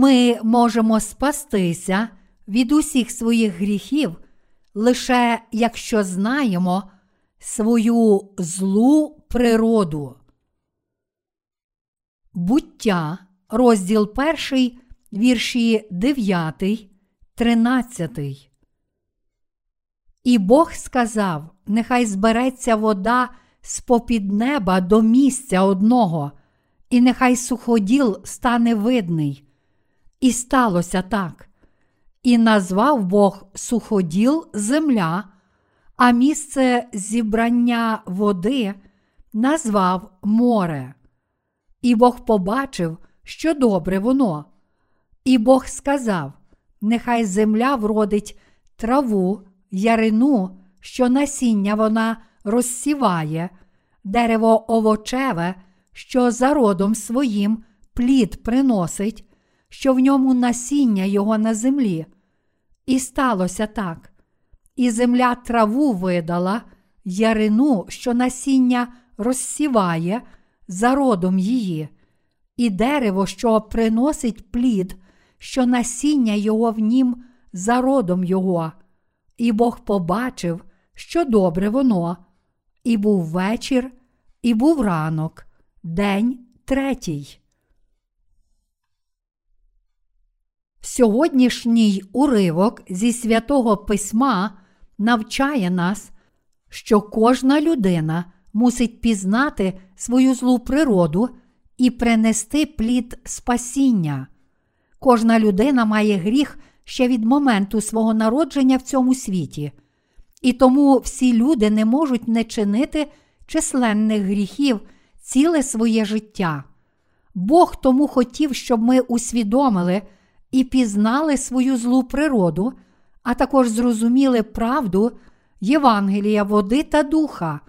ми можемо спастися від усіх своїх гріхів, лише якщо знаємо свою злу природу. Буття, розділ 1, вірші 9-13. І Бог сказав: нехай збереться вода з-попід неба до місця одного, і нехай суходіл стане видний. І сталося так. І назвав Бог суходіл земля, а місце зібрання води назвав море. І Бог побачив, що добре воно. І Бог сказав: нехай земля вродить траву, ярину, що насіння вона розсіває, дерево овочеве, що за родом своїм плід приносить, що в ньому насіння його на землі. І сталося так. І земля траву видала, ярину, що насіння розсіває, за родом її, і дерево, що приносить плід, що насіння його в нім, за родом його. І Бог побачив, що добре воно. І був вечір, і був ранок, день 3. Сьогоднішній уривок зі Святого Письма навчає нас, що кожна людина мусить пізнати свою злу природу і принести плід спасіння. Кожна людина має гріх ще від моменту свого народження в цьому світі. І тому всі люди не можуть не чинити численних гріхів ціле своє життя. Бог тому хотів, щоб ми усвідомили і пізнали свою злу природу, а також зрозуміли правду Євангелія води та Духа,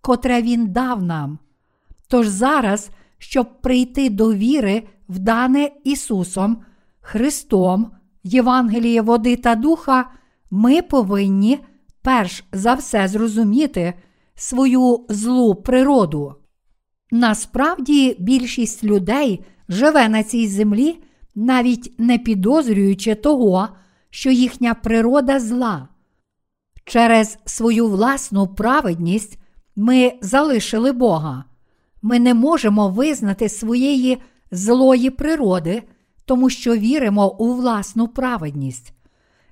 котре Він дав нам. Тож зараз, щоб прийти до віри в дане Ісусом Христом Євангеліє води та Духа, ми повинні перш за все зрозуміти свою злу природу. Насправді більшість людей живе на цій землі, навіть не підозрюючи того, що їхня природа зла. Через свою власну праведність ми залишили Бога. Ми не можемо визнати своєї злої природи, тому що віримо у власну праведність.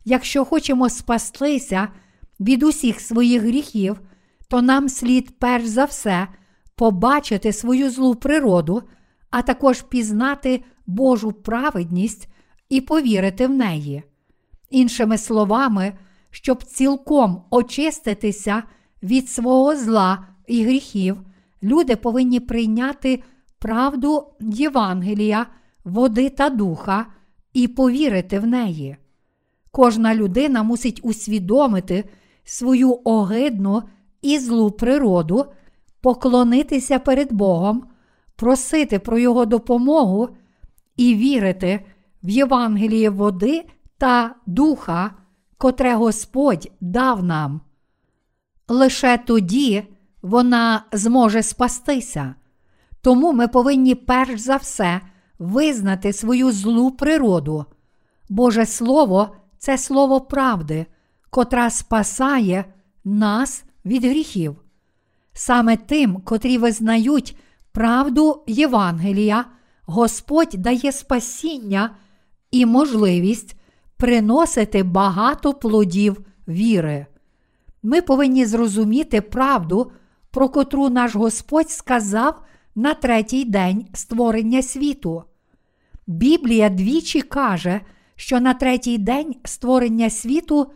Якщо хочемо спастися від усіх своїх гріхів, то нам слід перш за все побачити свою злу природу, а також пізнати Божу праведність і повірити в неї. Іншими словами, щоб цілком очиститися від свого зла і гріхів, люди повинні прийняти правду Євангелія, води та Духа і повірити в неї. Кожна людина мусить усвідомити свою огидну і злу природу, поклонитися перед Богом, просити про Його допомогу і вірити в Євангеліє води та Духа, котре Господь дав нам. Лише тоді вона зможе спастися. Тому ми повинні перш за все визнати свою злу природу. Боже Слово – це Слово правди, котра спасає нас від гріхів. Саме тим, котрі визнають правду Євангелія, Господь дає спасіння і можливість приносити багато плодів віри. Ми повинні зрозуміти правду, про котру наш Господь сказав на 3-й день створення світу. Біблія двічі каже, що на 3-й день створення світу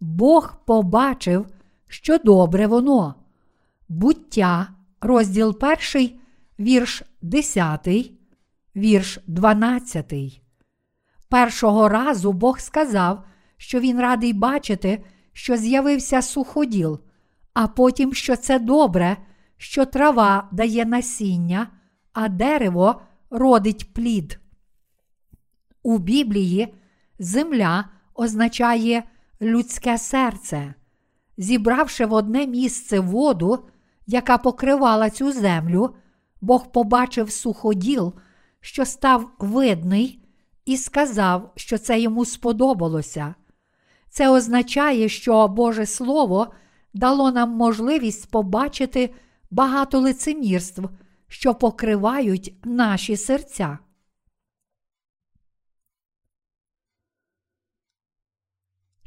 Бог побачив, що добре воно. Буття, розділ 1, вірш 10, вірш 12. Першого разу Бог сказав, що Він радий бачити, що з'явився суходіл, а потім, що це добре, що трава дає насіння, а дерево родить плід. У Біблії земля означає людське серце. Зібравши в одне місце воду, яка покривала цю землю, Бог побачив суходіл, що став видний, і сказав, що це йому сподобалося. Це означає, що Боже Слово дало нам можливість побачити багато лицемірств, що покривають наші серця.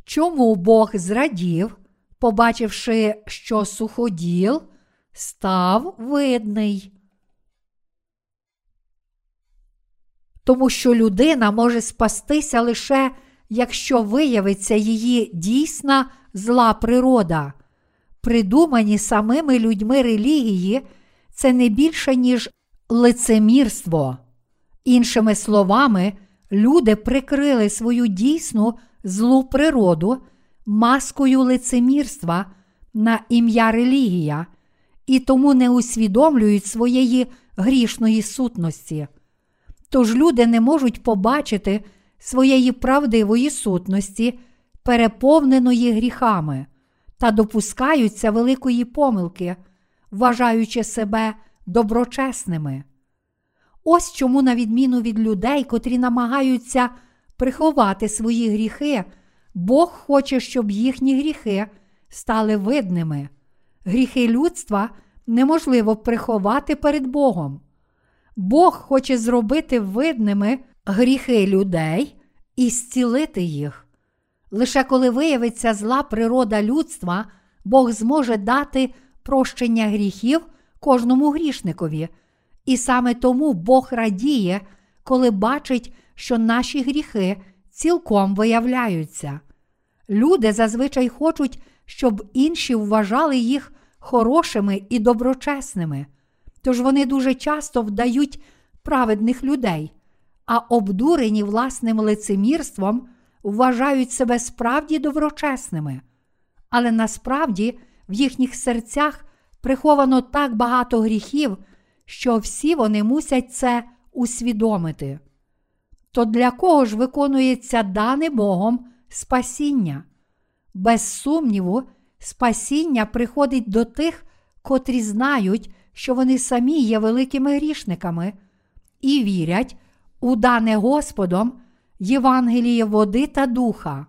Чому Бог зрадів, побачивши, що суходіл став видний? Тому що людина може спастися лише, якщо виявиться її дійсна зла природа. Придумані самими людьми релігії – це не більше, ніж лицемірство. Іншими словами, люди прикрили свою дійсну злу природу маскою лицемірства на ім'я релігія і тому не усвідомлюють своєї грішної сутності. Тож люди не можуть побачити своєї правдивої сутності, переповненої гріхами, та допускаються великої помилки, вважаючи себе доброчесними. Ось чому, на відміну від людей, котрі намагаються приховати свої гріхи, Бог хоче, щоб їхні гріхи стали видними. Гріхи людства неможливо приховати перед Богом. Бог хоче зробити видними гріхи людей і зцілити їх. Лише коли виявиться зла природа людства, Бог зможе дати прощення гріхів кожному грішникові. І саме тому Бог радіє, коли бачить, що наші гріхи цілком виявляються. Люди зазвичай хочуть, щоб інші вважали їх хорошими і доброчесними. Тож вони дуже часто вдають праведних людей, а обдурені власним лицемірством вважають себе справді доброчесними. Але насправді в їхніх серцях приховано так багато гріхів, що всі вони мусять це усвідомити. То для кого ж виконується дане Богом спасіння? Без сумніву, спасіння приходить до тих, котрі знають, що вони самі є великими грішниками і вірять у дане Господом Євангеліє води та Духа.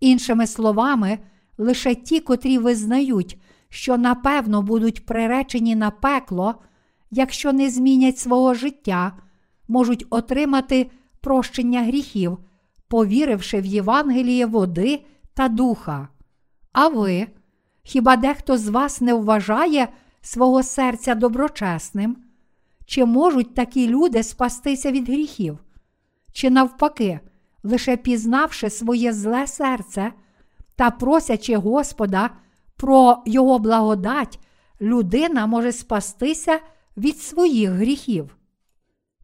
Іншими словами, лише ті, котрі визнають, що напевно будуть приречені на пекло, якщо не змінять свого життя, можуть отримати прощення гріхів, повіривши в Євангеліє води та Духа. А ви? Хіба дехто з вас не вважає свого серця доброчесним? Чи можуть такі люди спастися від гріхів? Чи навпаки, лише пізнавши своє зле серце та просячи Господа про його благодать, людина може спастися від своїх гріхів?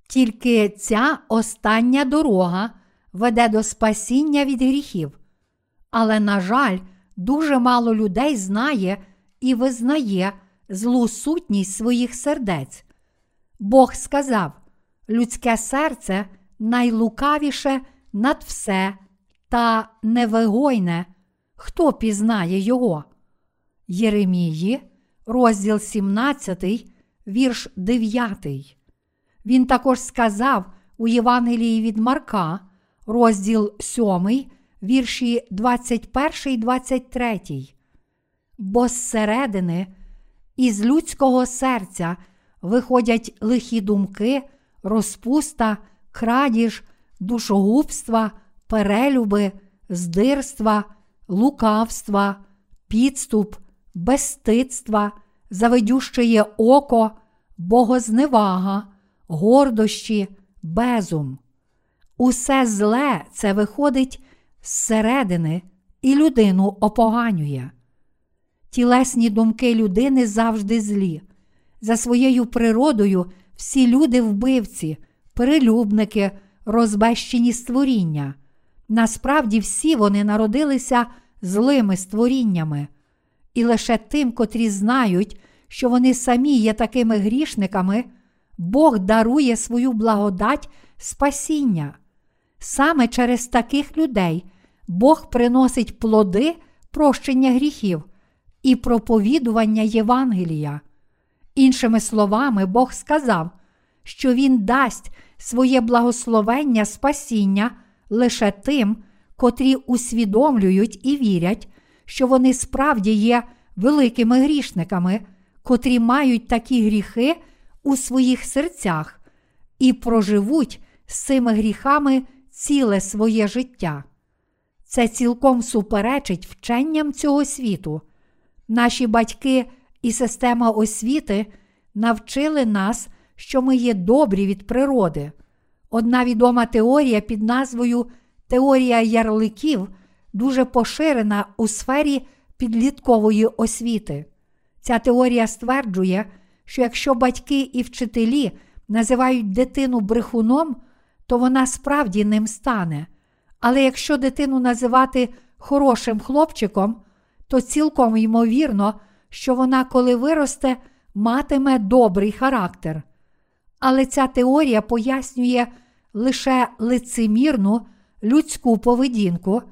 Тільки ця остання дорога веде до спасіння від гріхів. Але, на жаль, дуже мало людей знає і визнає злу сутність своїх сердець. Бог сказав: людське серце найлукавіше над все та невигойне, хто пізнає його? Єремії, розділ 17, вірш 9. Він також сказав у Євангелії від Марка, розділ 7, вірші 21-23. Бо зсередини, із людського серця, виходять лихі думки, розпуста, крадіж, душогубства, перелюби, здирства, лукавства, підступ, безстидства, завидющеє око, богозневага, гордощі, безум. Усе зле це виходить зсередини і людину опоганює. Тілесні думки людини завжди злі. За своєю природою всі люди вбивці, перелюбники, розбещені створіння. Насправді всі вони народилися злими створіннями. І лише тим, котрі знають, що вони самі є такими грішниками, Бог дарує свою благодать спасіння. Саме через таких людей Бог приносить плоди прощення гріхів і проповідування Євангелія. Іншими словами, Бог сказав, що Він дасть своє благословення спасіння лише тим, котрі усвідомлюють і вірять, що вони справді є великими грішниками, котрі мають такі гріхи у своїх серцях і проживуть з цими гріхами ціле своє життя. Це цілком суперечить вченням цього світу. Наші батьки і система освіти навчили нас, що ми є добрі від природи. Одна відома теорія під назвою «теорія ярликів» дуже поширена у сфері підліткової освіти. Ця теорія стверджує, що якщо батьки і вчителі називають дитину брехуном, то вона справді ним стане. Але якщо дитину називати хорошим хлопчиком, то цілком ймовірно, що вона, коли виросте, матиме добрий характер. Але ця теорія пояснює лише лицемірну людську поведінку,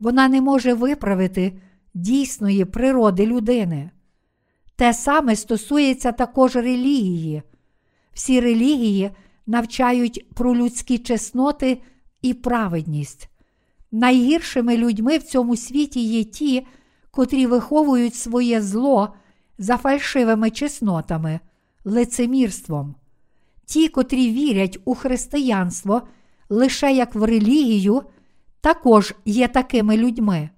вона не може виправити дійсної природи людини. Те саме стосується також релігії. Всі релігії навчають про людські чесноти і праведність. Найгіршими людьми в цьому світі є ті, котрі виховують своє зло за фальшивими чеснотами, лицемірством. Ті, котрі вірять у християнство лише як в релігію, також є такими людьми.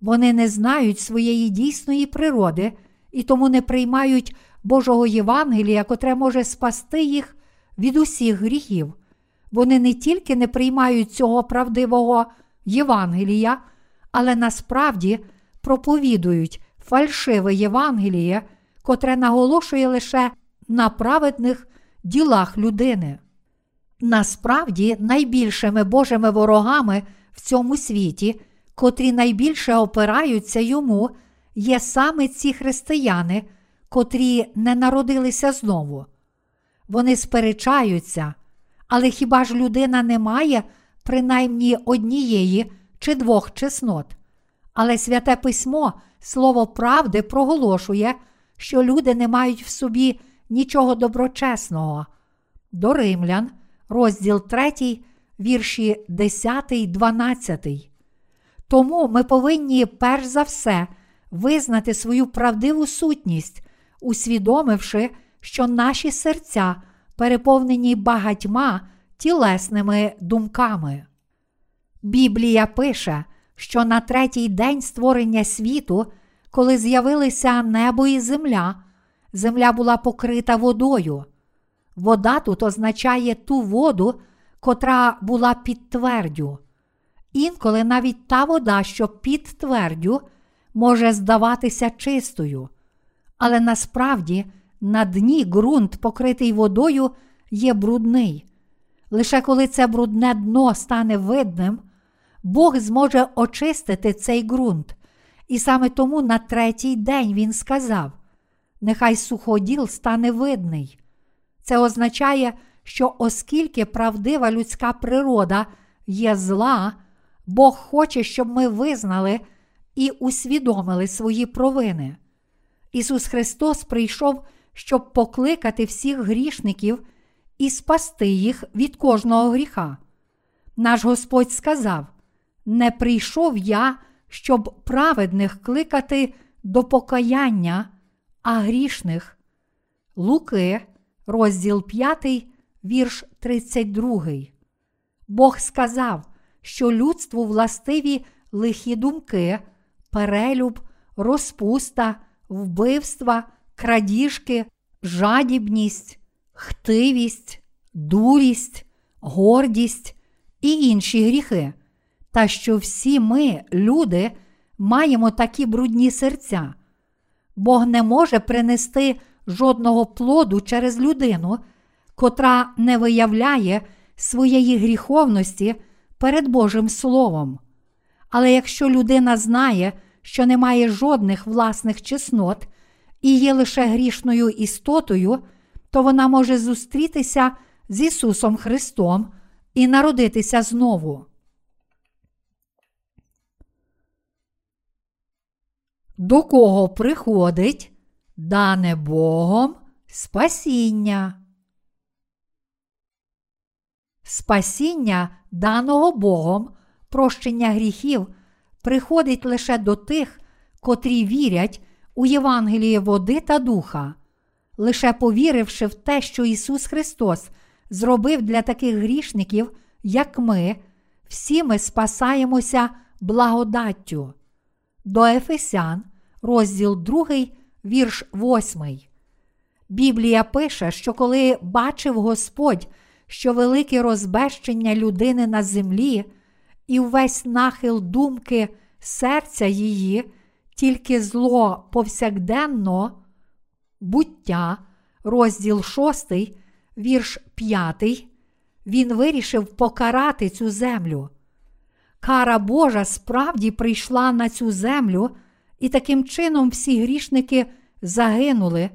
Вони не знають своєї дійсної природи і тому не приймають Божого Євангелія, котре може спасти їх від усіх гріхів. Вони не тільки не приймають цього правдивого Євангелія, але насправді проповідують фальшиве Євангеліє, котре наголошує лише на праведних ділах людини. Насправді, найбільшими Божими ворогами в цьому світі, котрі найбільше опираються йому, є саме ці християни, котрі не народилися знову. Вони сперечаються, але хіба ж людина не має принаймні однієї чи двох чеснот? Але Святе Письмо, слово правди, проголошує, що люди не мають в собі нічого доброчесного. До Римлян, розділ 3, вірші 10-12. Тому ми повинні перш за все визнати свою правдиву сутність, усвідомивши, що наші серця переповнені багатьма тілесними думками. Біблія пише, що на третій день створення світу, коли з'явилися небо і земля, земля була покрита водою. Вода тут означає ту воду, котра була під твердю. Інколи навіть та вода, що під твердю, може здаватися чистою. Але насправді на дні ґрунт, покритий водою, є брудний. Лише коли це брудне дно стане видним, Бог зможе очистити цей ґрунт. І саме тому на третій день він сказав: «Нехай суходіл стане видний». Це означає, що оскільки правдива людська природа є зла, Бог хоче, щоб ми визнали і усвідомили свої провини. Ісус Христос прийшов, щоб покликати всіх грішників і спасти їх від кожного гріха. Наш Господь сказав: «Не прийшов я, щоб праведних кликати до покаяння, а грішних». Луки, розділ 5, вірш 32. Бог сказав, що людству властиві лихі думки, перелюб, розпуста, вбивства, крадіжки, жадібність, хтивість, дурість, гордість і інші гріхи, та що всі ми, люди, маємо такі брудні серця. Бог не може принести жодного плоду через людину, котра не виявляє своєї гріховності перед Божим Словом. Але якщо людина знає, що не має жодних власних чеснот і є лише грішною істотою, то вона може зустрітися з Ісусом Христом і народитися знову. До кого приходить дане Богом спасіння? Спасіння, даного Богом, прощення гріхів, приходить лише до тих, котрі вірять у Євангеліє води та Духа. Лише повіривши в те, що Ісус Христос зробив для таких грішників, як ми, всі ми спасаємося благодаттю. До Ефесян, розділ 2, вірш 8. Біблія пише, що коли бачив Господь, що велике розбещення людини на землі і увесь нахил думки серця її, тільки зло повсякденно, Буття, розділ 6, вірш 5, він вирішив покарати цю землю. Кара Божа справді прийшла на цю землю, і таким чином всі грішники загинули,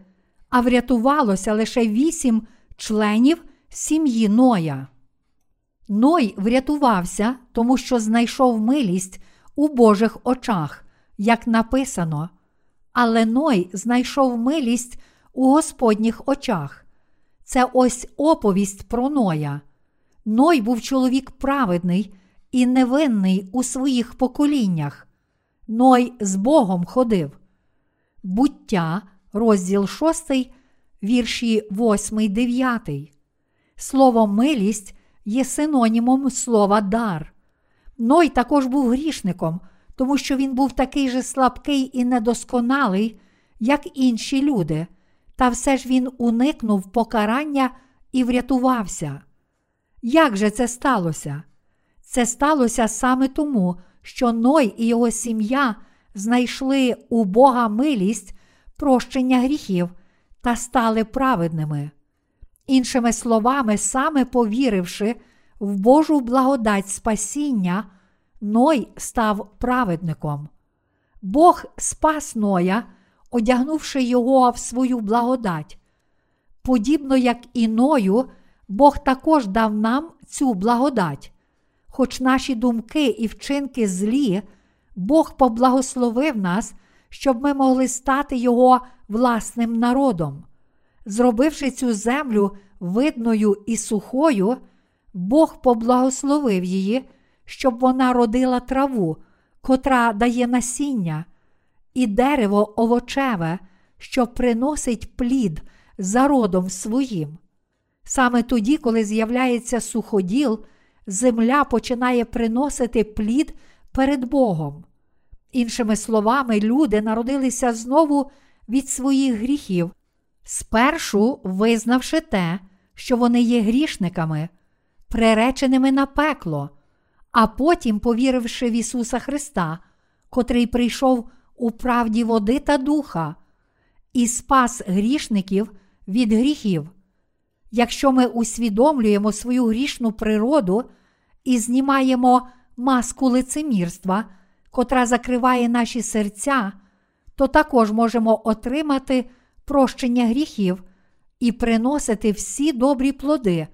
а врятувалося лише 8 членів сім'ї Ноя. Ной врятувався, тому що знайшов милість у Божих очах, як написано. Але Ной знайшов милість у Господніх очах. Це ось оповість про Ноя. Ной був чоловік праведний і невинний у своїх поколіннях. Ной з Богом ходив. Буття, розділ 6, вірші 8-9. Слово «милість» є синонімом слова «дар». Ной також був грішником, тому що він був такий же слабкий і недосконалий, як інші люди, та все ж він уникнув покарання і врятувався. Як же це сталося? Це сталося саме тому, що Ной і його сім'я знайшли у Бога милість, прощення гріхів та стали праведними. Іншими словами, саме повіривши в Божу благодать спасіння, Ной став праведником. Бог спас Ноя, одягнувши його в свою благодать. Подібно як і Ною, Бог також дав нам цю благодать. Хоч наші думки і вчинки злі, Бог поблагословив нас, щоб ми могли стати Його власним народом. Зробивши цю землю видною і сухою, Бог поблагословив її, щоб вона родила траву, котра дає насіння, і дерево овочеве, що приносить плід за родом своїм. Саме тоді, коли з'являється суходіл, земля починає приносити плід перед Богом. Іншими словами, люди народилися знову від своїх гріхів, спершу визнавши те, що вони є грішниками, приреченими на пекло, а потім повіривши в Ісуса Христа, котрий прийшов у правді води та духа і спас грішників від гріхів. Якщо ми усвідомлюємо свою грішну природу і знімаємо маску лицемірства, котра закриває наші серця, то також можемо отримати прощення гріхів і приносити всі добрі плоди,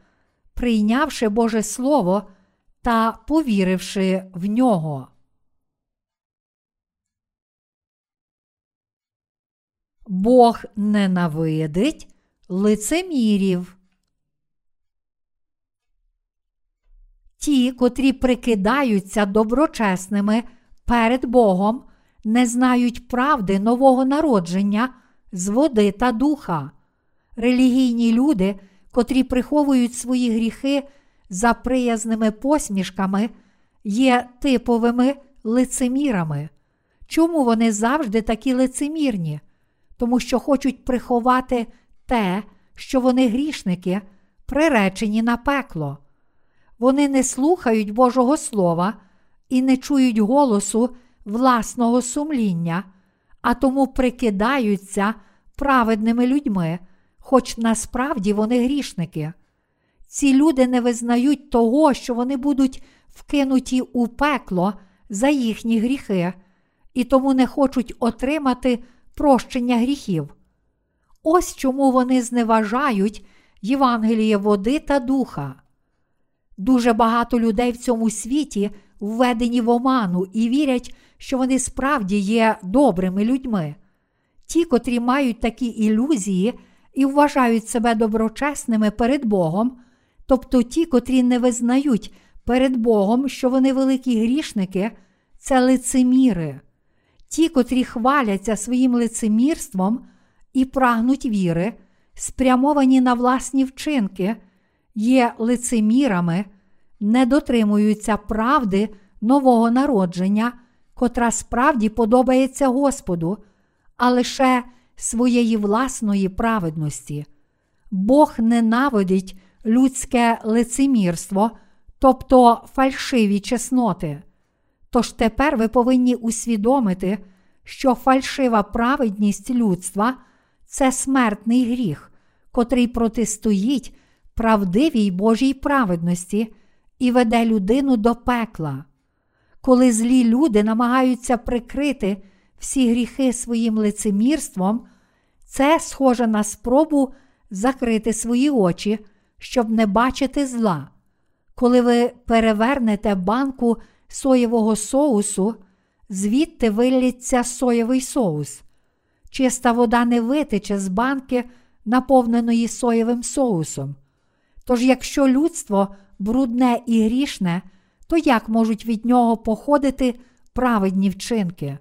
прийнявши Боже Слово та повіривши в Нього. Бог ненавидить лицемірів. Ті, котрі прикидаються доброчесними перед Богом, не знають правди нового народження з води та духа. Релігійні люди, котрі приховують свої гріхи за приязними посмішками, є типовими лицемірами. Чому вони завжди такі лицемірні? Тому що хочуть приховати те, що вони грішники, приречені на пекло. Вони не слухають Божого Слова і не чують голосу власного сумління, а тому прикидаються праведними людьми, хоч насправді вони грішники. Ці люди не визнають того, що вони будуть вкинуті у пекло за їхні гріхи, і тому не хочуть отримати прощення гріхів. Ось чому вони зневажають Євангеліє води та духа. Дуже багато людей в цьому світі введені в оману і вірять, що вони справді є добрими людьми. Ті, котрі мають такі ілюзії і вважають себе доброчесними перед Богом, тобто ті, котрі не визнають перед Богом, що вони великі грішники, це лицеміри. Ті, котрі хваляться своїм лицемірством і прагнуть віри, спрямовані на власні вчинки, є лицемірами, не дотримуються правди нового народження, котра справді подобається Господу, а лише своєї власної праведності. Бог ненавидить людське лицемірство, тобто фальшиві чесноти. Тож тепер ви повинні усвідомити, що фальшива праведність людства – це смертний гріх, котрий протистоїть правдивій Божій праведності і веде людину до пекла. Коли злі люди намагаються прикрити всі гріхи своїм лицемірством, це схоже на спробу закрити свої очі, щоб не бачити зла. Коли ви перевернете банку соєвого соусу, звідти вилється соєвий соус. Чиста вода не витече з банки, наповненої соєвим соусом. Тож якщо людство брудне і грішне, то як можуть від нього походити праведні вчинки?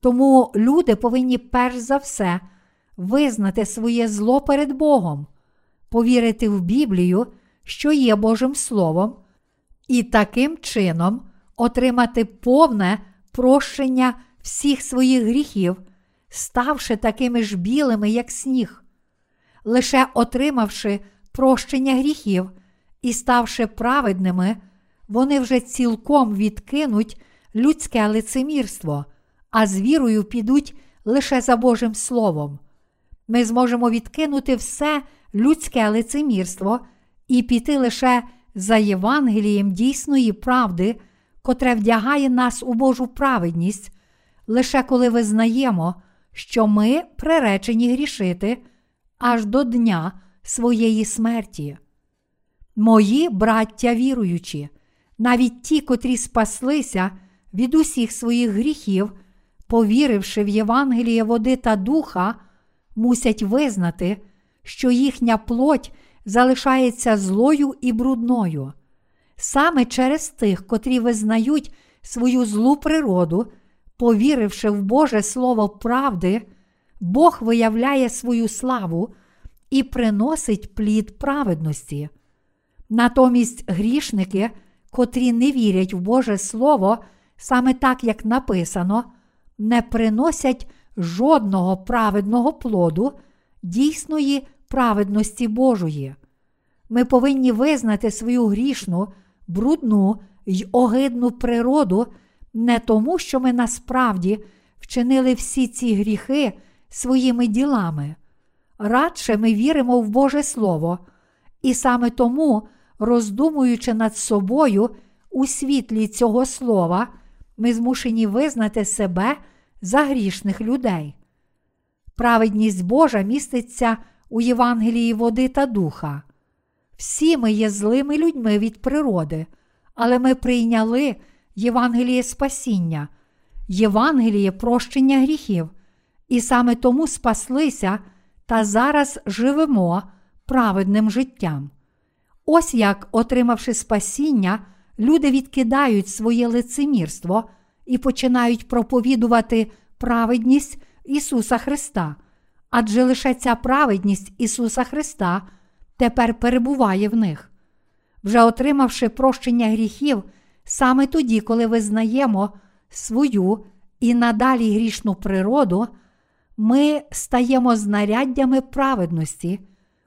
Тому люди повинні перш за все визнати своє зло перед Богом, повірити в Біблію, що є Божим Словом, і таким чином отримати повне прощення всіх своїх гріхів, ставши такими ж білими, як сніг. Лише отримавши прощення гріхів і ставши праведними, вони вже цілком відкинуть людське лицемірство, а з вірою підуть лише за Божим Словом. Ми зможемо відкинути все людське лицемірство і піти лише за Євангелієм дійсної правди, котре вдягає нас у Божу праведність, лише коли визнаємо, що ми приречені грішити аж до дня своєї смерті. Мої браття віруючі, навіть ті, котрі спаслися від усіх своїх гріхів, повіривши в Євангеліє води та Духа, мусять визнати, що їхня плоть залишається злою і брудною. Саме через тих, котрі визнають свою злу природу, повіривши в Боже Слово правди, Бог виявляє свою славу і приносить плід праведності. Натомість грішники, котрі не вірять в Боже Слово, саме так, як написано, не приносять жодного праведного плоду, дійсної праведності Божої. Ми повинні визнати свою грішну, брудну й огидну природу не тому, що ми насправді вчинили всі ці гріхи своїми ділами. Радше ми віримо в Боже Слово, і саме тому, роздумуючи над собою у світлі цього слова, ми змушені визнати себе за грішних людей. Праведність Божа міститься у Євангелії води та Духа. Всі ми є злими людьми від природи, але ми прийняли Євангеліє спасіння, Євангеліє прощення гріхів, і саме тому спаслися та зараз живемо праведним життям. Ось як, отримавши спасіння, люди відкидають своє лицемірство і починають проповідувати праведність Ісуса Христа, адже лише ця праведність Ісуса Христа тепер перебуває в них. Вже отримавши прощення гріхів, саме тоді, коли визнаємо свою і надалі грішну природу, ми стаємо знаряддями праведності,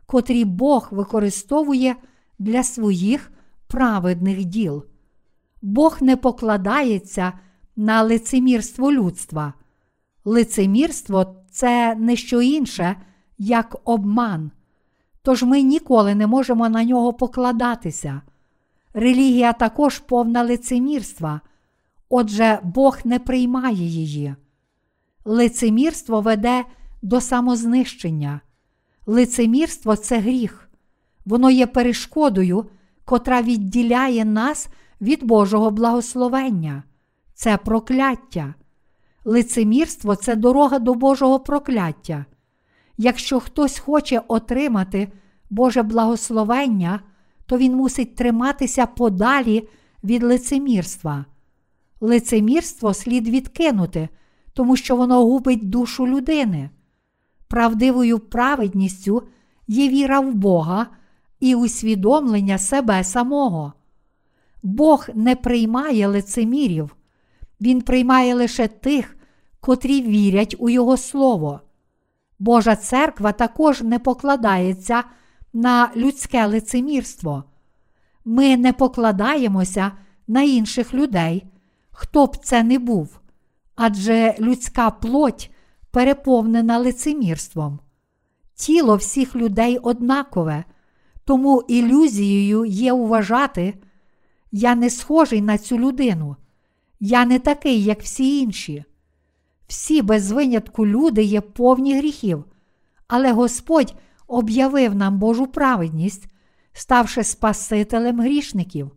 котрі Бог використовує для своїх праведних діл. Бог не покладається на лицемірство людства. Лицемірство – це не що інше, як обман. Тож ми ніколи не можемо на нього покладатися. Релігія також повна лицемірства, отже, Бог не приймає її. Лицемірство веде до самознищення. Лицемірство – це гріх. Воно є перешкодою, котра відділяє нас від Божого благословення. Це прокляття. Лицемірство – це дорога до Божого прокляття. Якщо хтось хоче отримати Боже благословення, то він мусить триматися подалі від лицемірства. Лицемірство слід відкинути, тому що воно губить душу людини. Правдивою праведністю є віра в Бога і усвідомлення себе самого. Бог не приймає лицемірів. Він приймає лише тих, котрі вірять у Його Слово. Божа церква також не покладається на людське лицемірство. Ми не покладаємося на інших людей, хто б це не був, адже людська плоть переповнена лицемірством. Тіло всіх людей однакове, тому ілюзією є вважати: «Я не схожий на цю людину, я не такий, як всі інші». Всі без винятку люди є повні гріхів, але Господь об'явив нам Божу праведність, ставши спасителем грішників.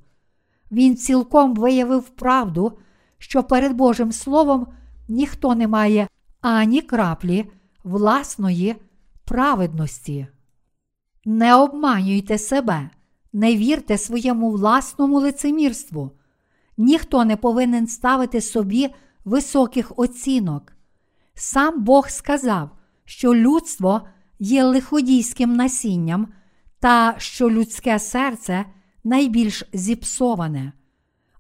Він цілком виявив правду, що перед Божим Словом ніхто не має ані краплі власної праведності. Не обманюйте себе, не вірте своєму власному лицемірству. Ніхто не повинен ставити собі високих оцінок. Сам Бог сказав, що людство є лиходійським насінням та що людське серце найбільш зіпсоване.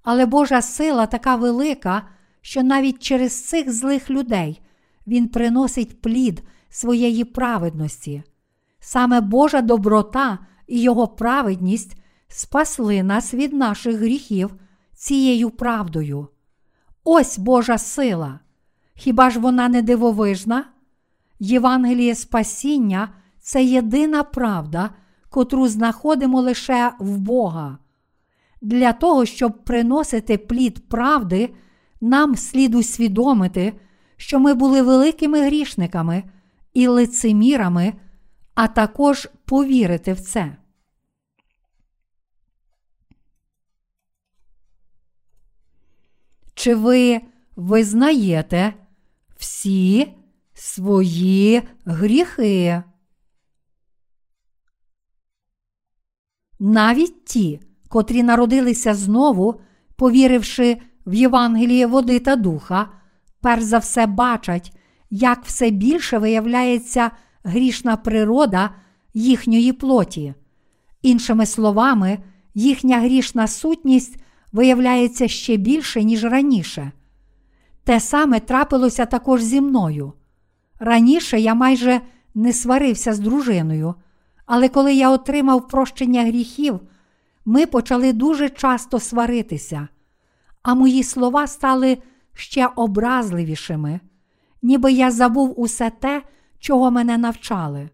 Але Божа сила така велика, що навіть через цих злих людей Він приносить плід своєї праведності. Саме Божа доброта і Його праведність спасли нас від наших гріхів цією правдою. Ось Божа сила! Хіба ж вона не дивовижна? Євангеліє спасіння – це єдина правда, котру знаходимо лише в Бога. Для того, щоб приносити плід правди, нам слід усвідомити, що ми були великими грішниками і лицемірами, а також повірити в це. Чи ви визнаєте всі свої гріхи? Навіть ті, котрі народилися знову, повіривши в Євангеліє води та Духа, перш за все бачать, як все більше виявляється грішна природа їхньої плоті. Іншими словами, їхня грішна сутність виявляється ще більше, ніж раніше. Те саме трапилося також зі мною. Раніше я майже не сварився з дружиною, але коли я отримав прощення гріхів, ми почали дуже часто сваритися, а мої слова стали ще образливішими, ніби я забув усе те, чого мене навчали.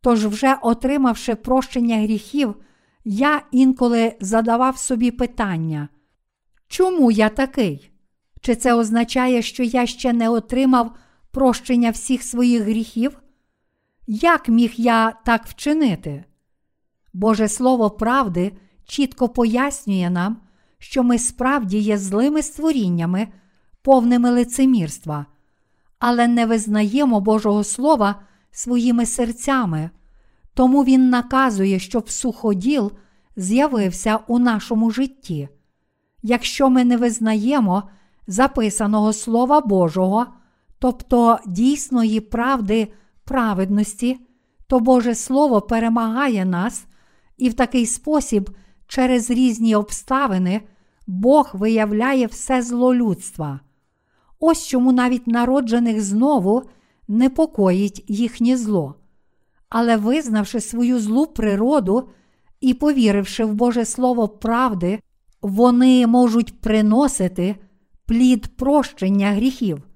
Тож, вже отримавши прощення гріхів, я інколи задавав собі питання: чому я такий? Чи це означає, що я ще не отримав прощення всіх своїх гріхів? Як міг я так вчинити? Боже Слово правди чітко пояснює нам, що ми справді є злими створіннями, повними лицемірства, але не визнаємо Божого Слова своїми серцями. Тому Він наказує, щоб суходіл з'явився у нашому житті. Якщо ми не визнаємо записаного Слова Божого, тобто дійсної правди праведності, то Боже Слово перемагає нас, і в такий спосіб через різні обставини Бог виявляє все зло людства. Ось чому навіть народжених знову непокоїть їхнє зло. Але визнавши свою злу природу і повіривши в Боже Слово правди, вони можуть приносити плід прощення гріхів.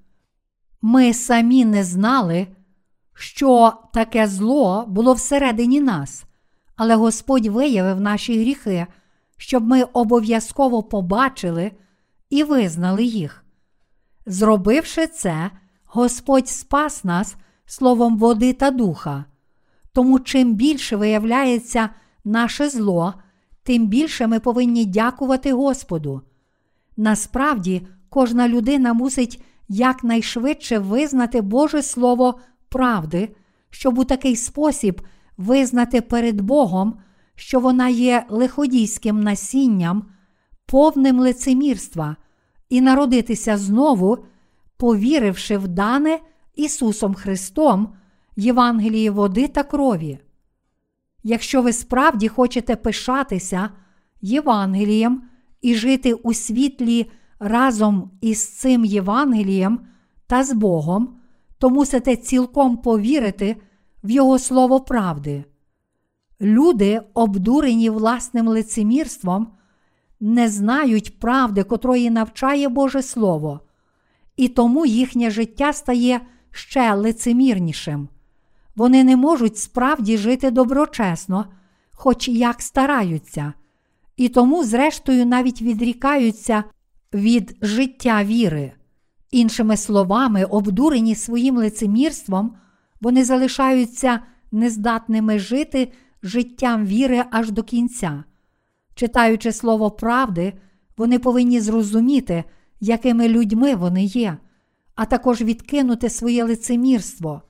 Ми самі не знали, що таке зло було всередині нас, але Господь виявив наші гріхи, щоб ми обов'язково побачили і визнали їх. Зробивши це, Господь спас нас словом води та духа. Тому чим більше виявляється наше зло, тим більше ми повинні дякувати Господу. Насправді, кожна людина мусить якнайшвидше визнати Боже Слово правди, щоб у такий спосіб визнати перед Богом, що вона є лиходійським насінням, повним лицемірства, і народитися знову, повіривши в дане Ісусом Христом Євангелії води та крові. Якщо ви справді хочете пишатися Євангелієм і жити у світлі разом із цим Євангелієм та з Богом, то мусите цілком повірити в Його слово правди. Люди, обдурені власним лицемірством, не знають правди, котрої навчає Боже Слово, і тому їхнє життя стає ще лицемірнішим. Вони не можуть справді жити доброчесно, хоч як стараються, і тому, зрештою, навіть відрікаються від життя віри. Іншими словами, обдурені своїм лицемірством, вони залишаються нездатними жити життям віри аж до кінця. Читаючи слово правди, вони повинні зрозуміти, якими людьми вони є, а також відкинути своє лицемірство.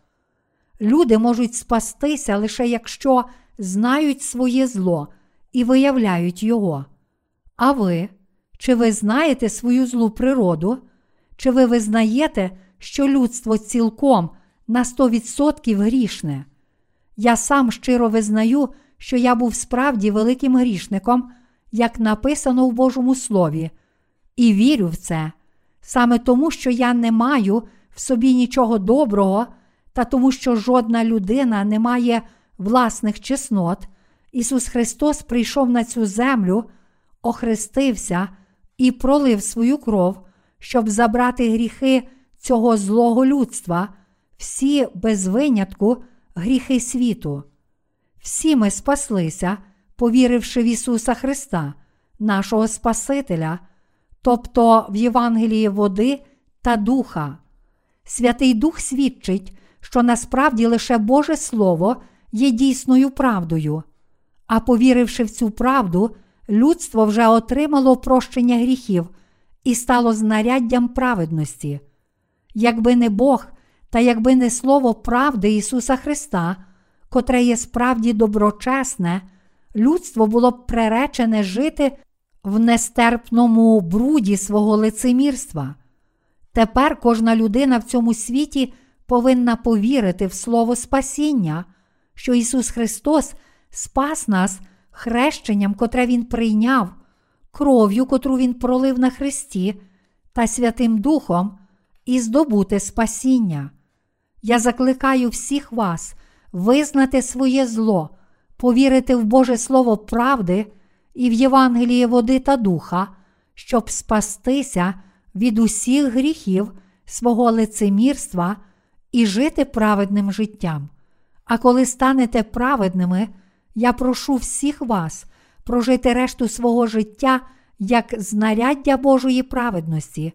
Люди можуть спастися лише якщо знають своє зло і виявляють його. А ви? Чи ви знаєте свою злу природу? Чи ви визнаєте, що людство цілком на 100% грішне? Я сам щиро визнаю, що я був справді великим грішником, як написано в Божому Слові, і вірю в це, саме тому, що я не маю в собі нічого доброго, та тому, що жодна людина не має власних чеснот. Ісус Христос прийшов на цю землю, охрестився і пролив свою кров, щоб забрати гріхи цього злого людства, всі без винятку гріхи світу. Всі ми спаслися, повіривши в Ісуса Христа, нашого Спасителя, тобто в Євангелії води та Духа. Святий Дух свідчить, що насправді лише Боже Слово є дійсною правдою. А повіривши в цю правду, людство вже отримало прощення гріхів і стало знаряддям праведності. Якби не Бог, та якби не слово правди Ісуса Христа, котре є справді доброчесне, людство було б приречене жити в нестерпному бруді свого лицемірства. Тепер кожна людина в цьому світі повинна повірити в слово спасіння, що Ісус Христос спас нас хрещенням, котре Він прийняв, кров'ю, котру Він пролив на хресті, та Святим Духом, і здобути спасіння. Я закликаю всіх вас визнати своє зло, повірити в Боже Слово правди і в Євангеліє води та Духа, щоб спастися від усіх гріхів свого лицемірства і жити праведним життям. А коли станете праведними, я прошу всіх вас прожити решту свого життя як знаряддя Божої праведності,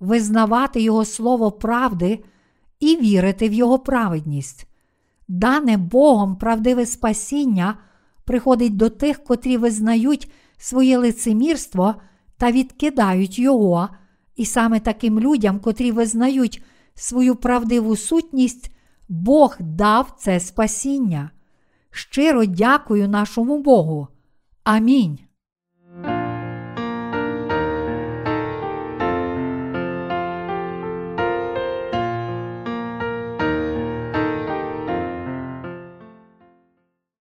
визнавати Його слово правди і вірити в Його праведність. Дане Богом правдиве спасіння приходить до тих, котрі визнають своє лицемірство та відкидають його, і саме таким людям, котрі визнають свою правдиву сутність, Бог дав це спасіння. Щиро дякую нашому Богу. Амінь.